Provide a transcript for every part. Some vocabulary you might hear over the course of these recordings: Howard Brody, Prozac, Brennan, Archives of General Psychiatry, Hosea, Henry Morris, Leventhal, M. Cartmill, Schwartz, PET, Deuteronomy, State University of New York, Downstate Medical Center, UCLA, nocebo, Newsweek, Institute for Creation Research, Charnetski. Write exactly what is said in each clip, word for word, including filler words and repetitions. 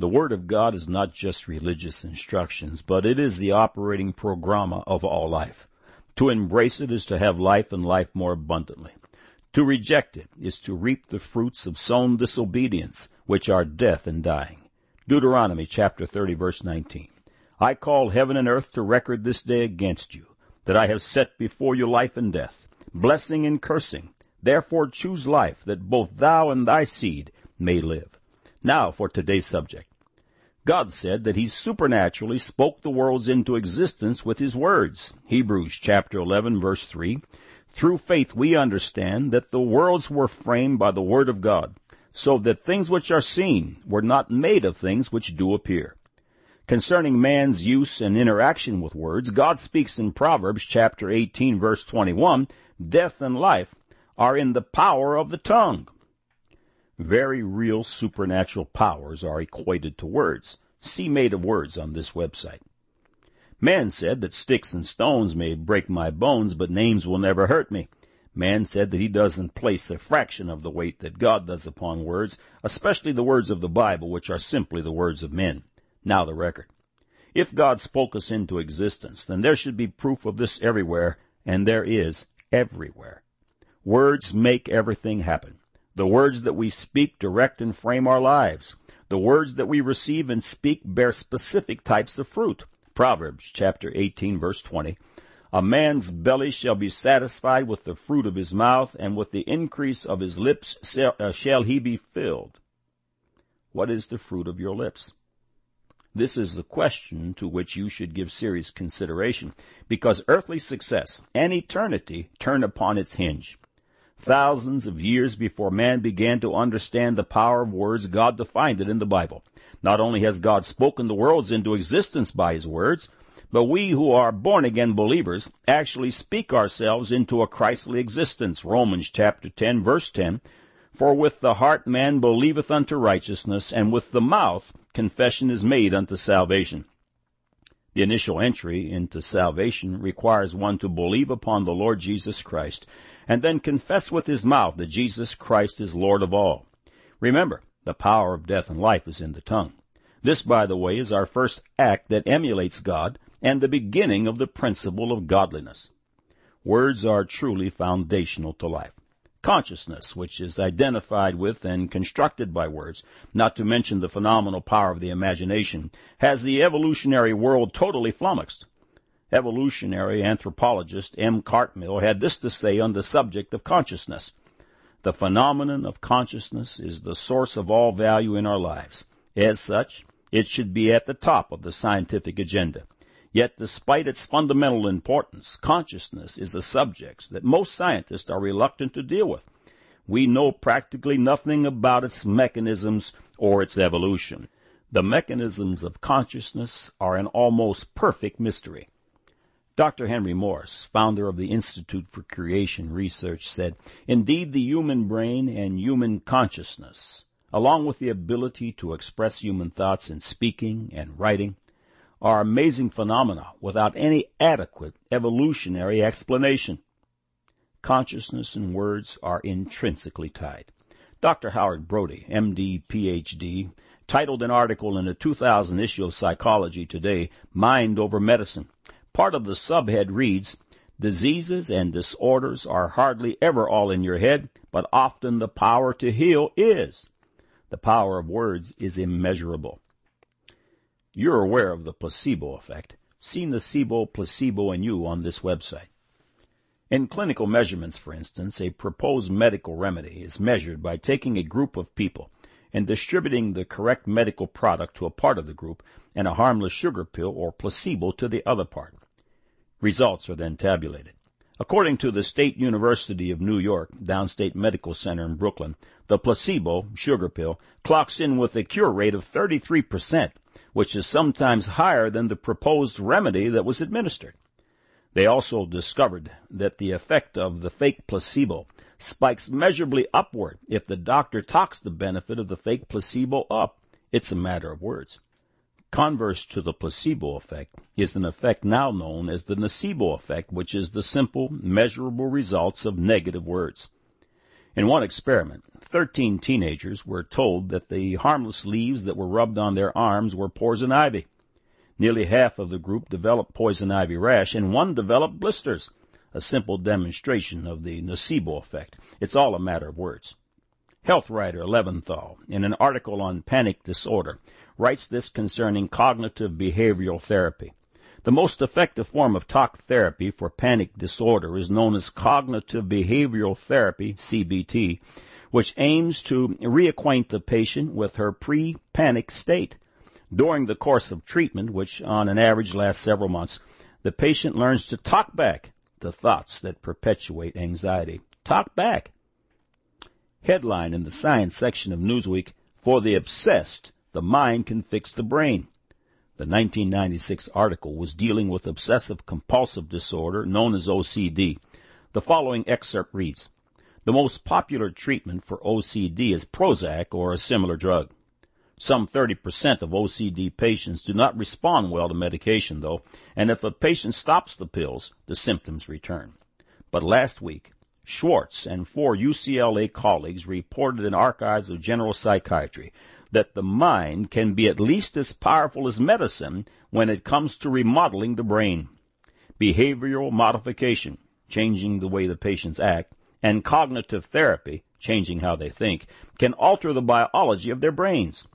The Word of God is not just religious instructions, but it is the operating programma of all life. To embrace it is to have life and life more abundantly. To reject it is to reap the fruits of sown disobedience, which are death and dying. Deuteronomy chapter thirty, verse nineteen. I call heaven and earth to record this day against you, that I have set before you life and death, blessing and cursing. Therefore choose life, that both thou and thy seed may live. Now for today's subject. God said that he supernaturally spoke the worlds into existence with his words. Hebrews chapter eleven, verse three. Through faith we understand that the worlds were framed by the word of God, so that things which are seen were not made of things which do appear. Concerning man's use and interaction with words, God speaks in Proverbs chapter eighteen, verse twenty-one, death and life are in the power of the tongue. Very real supernatural powers are equated to words. See Made of Words on this website. Man said that sticks and stones may break my bones, but names will never hurt me. Man said that he doesn't place a fraction of the weight that God does upon words, especially the words of the Bible, which are simply the words of men. Now the record. If God spoke us into existence, then there should be proof of this everywhere, and there is everywhere. Words make everything happen. The words that we speak direct and frame our lives. The words that we receive and speak bear specific types of fruit. Proverbs chapter eighteen, verse twenty. A man's belly shall be satisfied with the fruit of his mouth, and with the increase of his lips shall he be filled. What is the fruit of your lips? This is the question to which you should give serious consideration, because earthly success and eternity turn upon its hinge. Thousands of years before man began to understand the power of words, God defined it in the Bible. Not only has God spoken the worlds into existence by his words, but we who are born-again believers actually speak ourselves into a Christly existence. Romans chapter ten, verse ten, for with the heart man believeth unto righteousness, and with the mouth confession is made unto salvation. The initial entry into salvation requires one to believe upon the Lord Jesus Christ, and then confess with his mouth that Jesus Christ is Lord of all. Remember, the power of death and life is in the tongue. This, by the way, is our first act that emulates God and the beginning of the principle of godliness. Words are truly foundational to life. Consciousness, which is identified with and constructed by words, not to mention the phenomenal power of the imagination, has the evolutionary world totally flummoxed. Evolutionary anthropologist M. Cartmill had this to say on the subject of consciousness. The phenomenon of consciousness is the source of all value in our lives. As such, it should be at the top of the scientific agenda. Yet, despite its fundamental importance, consciousness is a subject that most scientists are reluctant to deal with. We know practically nothing about its mechanisms or its evolution. The mechanisms of consciousness are an almost perfect mystery. Doctor Henry Morris, founder of the Institute for Creation Research, said, "Indeed, the human brain and human consciousness, along with the ability to express human thoughts in speaking and writing, are amazing phenomena without any adequate evolutionary explanation. Consciousness and words are intrinsically tied." Doctor Howard Brody, M D, P H D, titled an article in the two thousand issue of Psychology Today, Mind Over Medicine. Part of the subhead reads, "Diseases and disorders are hardly ever all in your head, but often the power to heal is." The power of words is immeasurable. You're aware of the placebo effect. See Nocebo, Placebo, and You on this website. In clinical measurements, for instance, a proposed medical remedy is measured by taking a group of people and distributing the correct medical product to a part of the group and a harmless sugar pill or placebo to the other part. Results are then tabulated. According to the State University of New York, Downstate Medical Center in Brooklyn, the placebo, sugar pill, clocks in with a cure rate of thirty-three percent, which is sometimes higher than the proposed remedy that was administered. They also discovered that the effect of the fake placebo spikes measurably upward if the doctor talks the benefit of the fake placebo up. It's a matter of words. Converse to the placebo effect is an effect now known as the nocebo effect, which is the simple, measurable results of negative words. In one experiment, thirteen teenagers were told that the harmless leaves that were rubbed on their arms were poison ivy. Nearly half of the group developed poison ivy rash, and one developed blisters, a simple demonstration of the nocebo effect. It's all a matter of words. Health writer Leventhal, in an article on panic disorder, writes this concerning cognitive behavioral therapy. The most effective form of talk therapy for panic disorder is known as cognitive behavioral therapy, C B T, which aims to reacquaint the patient with her pre-panic state. During the course of treatment, which on an average lasts several months, the patient learns to talk back to thoughts that perpetuate anxiety. Talk back. Headline in the science section of Newsweek, "For the Obsessed, the Mind Can Fix the Brain." The nineteen ninety-six article was dealing with obsessive-compulsive disorder known as O C D. The following excerpt reads, "The most popular treatment for O C D is Prozac or a similar drug. Some thirty percent of O C D patients do not respond well to medication, though, and if a patient stops the pills, the symptoms return." But last week, Schwartz and four U C L A colleagues reported in Archives of General Psychiatry that the mind can be at least as powerful as medicine when it comes to remodeling the brain. Behavioral modification, changing the way the patients act, and cognitive therapy, changing how they think, can alter the biology of their brains.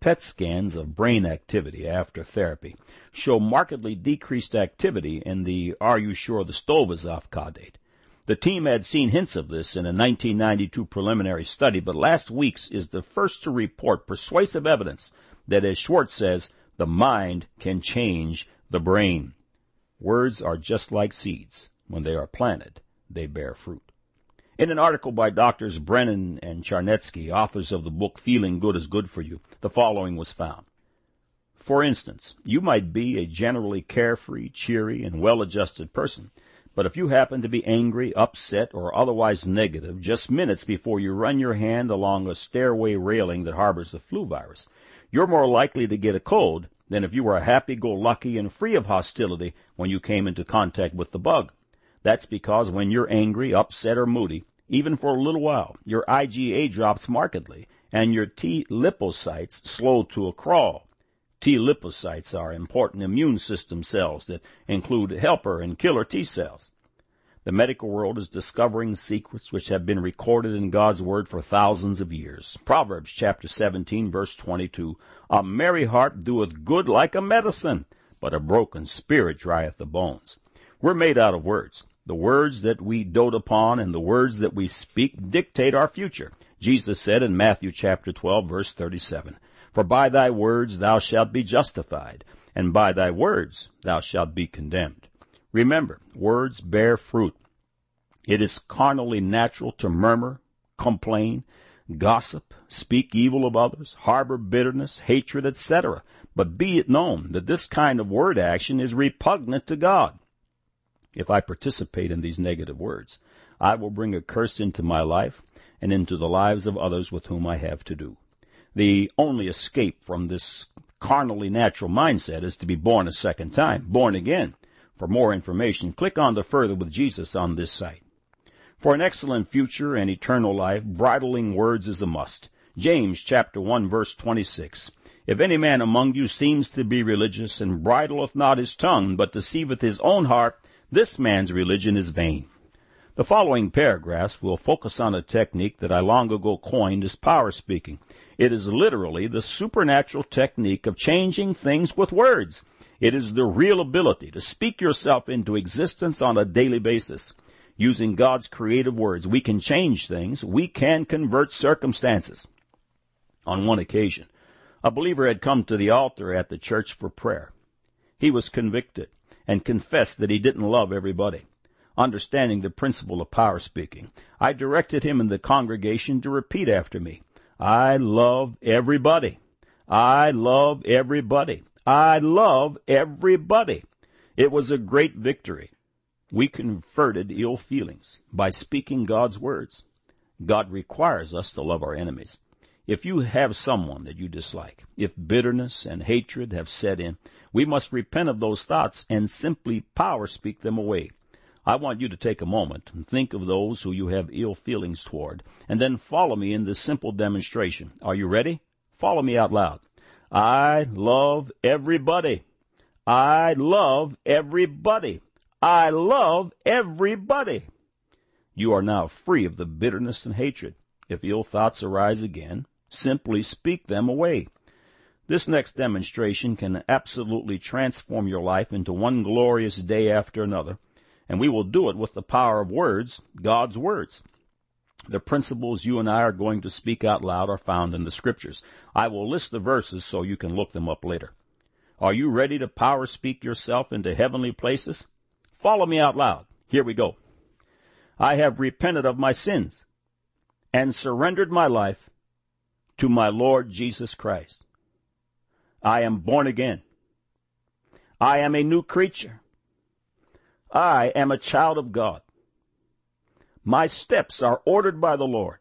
P E T scans of brain activity after therapy show markedly decreased activity in the "Are you sure the stove is off?" caudate. The team had seen hints of this in a nineteen ninety-two preliminary study, but last week's is the first to report persuasive evidence that, as Schwartz says, the mind can change the brain. Words are just like seeds. When they are planted, they bear fruit. In an article by doctors Brennan and Charnetski, authors of the book Feeling Good is Good for You, the following was found. For instance, you might be a generally carefree, cheery, and well-adjusted person, but if you happen to be angry, upset, or otherwise negative just minutes before you run your hand along a stairway railing that harbors the flu virus, you're more likely to get a cold than if you were happy-go-lucky and free of hostility when you came into contact with the bug. That's because when you're angry, upset, or moody, even for a little while, your I G A drops markedly, and your T-lipocytes slow to a crawl. T-lipocytes are important immune system cells that include helper and killer T-cells. The medical world is discovering secrets which have been recorded in God's Word for thousands of years. Proverbs chapter seventeen, verse twenty-two, "A merry heart doeth good like a medicine, but a broken spirit drieth the bones." We're made out of words. The words that we dote upon and the words that we speak dictate our future. Jesus said in Matthew chapter twelve, verse thirty-seven, "For by thy words thou shalt be justified, and by thy words thou shalt be condemned." Remember, words bear fruit. It is carnally natural to murmur, complain, gossip, speak evil of others, harbor bitterness, hatred, et cetera. But be it known that this kind of word action is repugnant to God. If I participate in these negative words, I will bring a curse into my life and into the lives of others with whom I have to do. The only escape from this carnally natural mindset is to be born a second time, born again. For more information, click on the Further with Jesus on this site. For an excellent future and eternal life, bridling words is a must. James chapter one, verse twenty-six. "If any man among you seems to be religious and bridleth not his tongue, but deceiveth his own heart, this man's religion is vain." The following paragraphs will focus on a technique that I long ago coined as power speaking. It is literally the supernatural technique of changing things with words. It is the real ability to speak yourself into existence on a daily basis. Using God's creative words, we can change things. We can convert circumstances. On one occasion, a believer had come to the altar at the church for prayer. He was convicted and confessed that he didn't love everybody. Understanding the principle of power speaking, I directed him and the congregation to repeat after me, "I love everybody. I love everybody. I love everybody." It was a great victory. We converted ill feelings by speaking God's words. God requires us to love our enemies. If you have someone that you dislike, if bitterness and hatred have set in, we must repent of those thoughts and simply power speak them away. I want you to take a moment and think of those who you have ill feelings toward, and then follow me in this simple demonstration. Are you ready? Follow me out loud. I love everybody. I love everybody. I love everybody. You are now free of the bitterness and hatred. If ill thoughts arise again, simply speak them away. This next demonstration can absolutely transform your life into one glorious day after another, and we will do it with the power of words, God's words. The principles you and I are going to speak out loud are found in the Scriptures. I will list the verses so you can look them up later. Are you ready to power speak yourself into heavenly places? Follow me out loud. Here we go. I have repented of my sins and surrendered my life to my Lord Jesus Christ. I am born again. I am a new creature. I am a child of God. My steps are ordered by the Lord.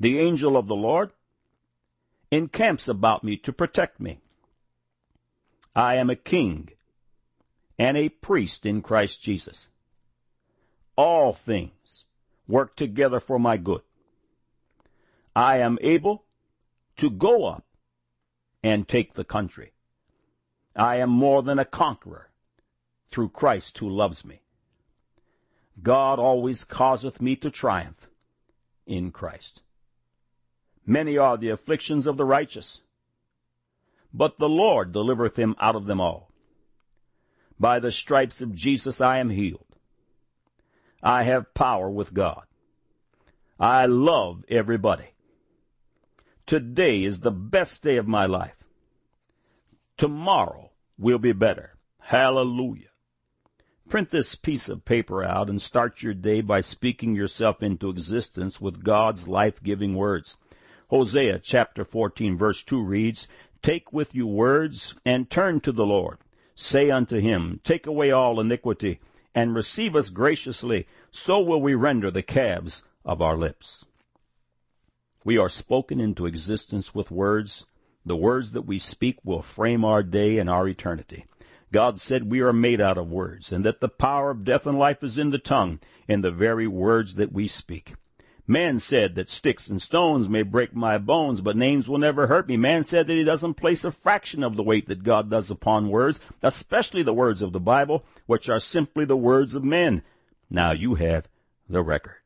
The angel of the Lord encamps about me to protect me. I am a king and a priest in Christ Jesus. All things work together for my good. I am able to go up and take the country. I am more than a conqueror through Christ who loves me. God always causeth me to triumph in Christ. Many are the afflictions of the righteous, but the Lord delivereth him out of them all. By the stripes of Jesus I am healed. I have power with God. I love everybody. Today is the best day of my life. Tomorrow will be better. Hallelujah. Print this piece of paper out and start your day by speaking yourself into existence with God's life-giving words. Hosea chapter fourteen verse two reads, Take with you words and turn to the Lord. Say unto him, Take away all iniquity and receive us graciously. So will we render the calves of our lips. We are spoken into existence with words. The words that we speak will frame our day and our eternity. God said we are made out of words, and that the power of death and life is in the tongue, in the very words that we speak. Man said that sticks and stones may break my bones, but names will never hurt me. Man said that he doesn't place a fraction of the weight that God does upon words, especially the words of the Bible, which are simply the words of men. Now you have the record.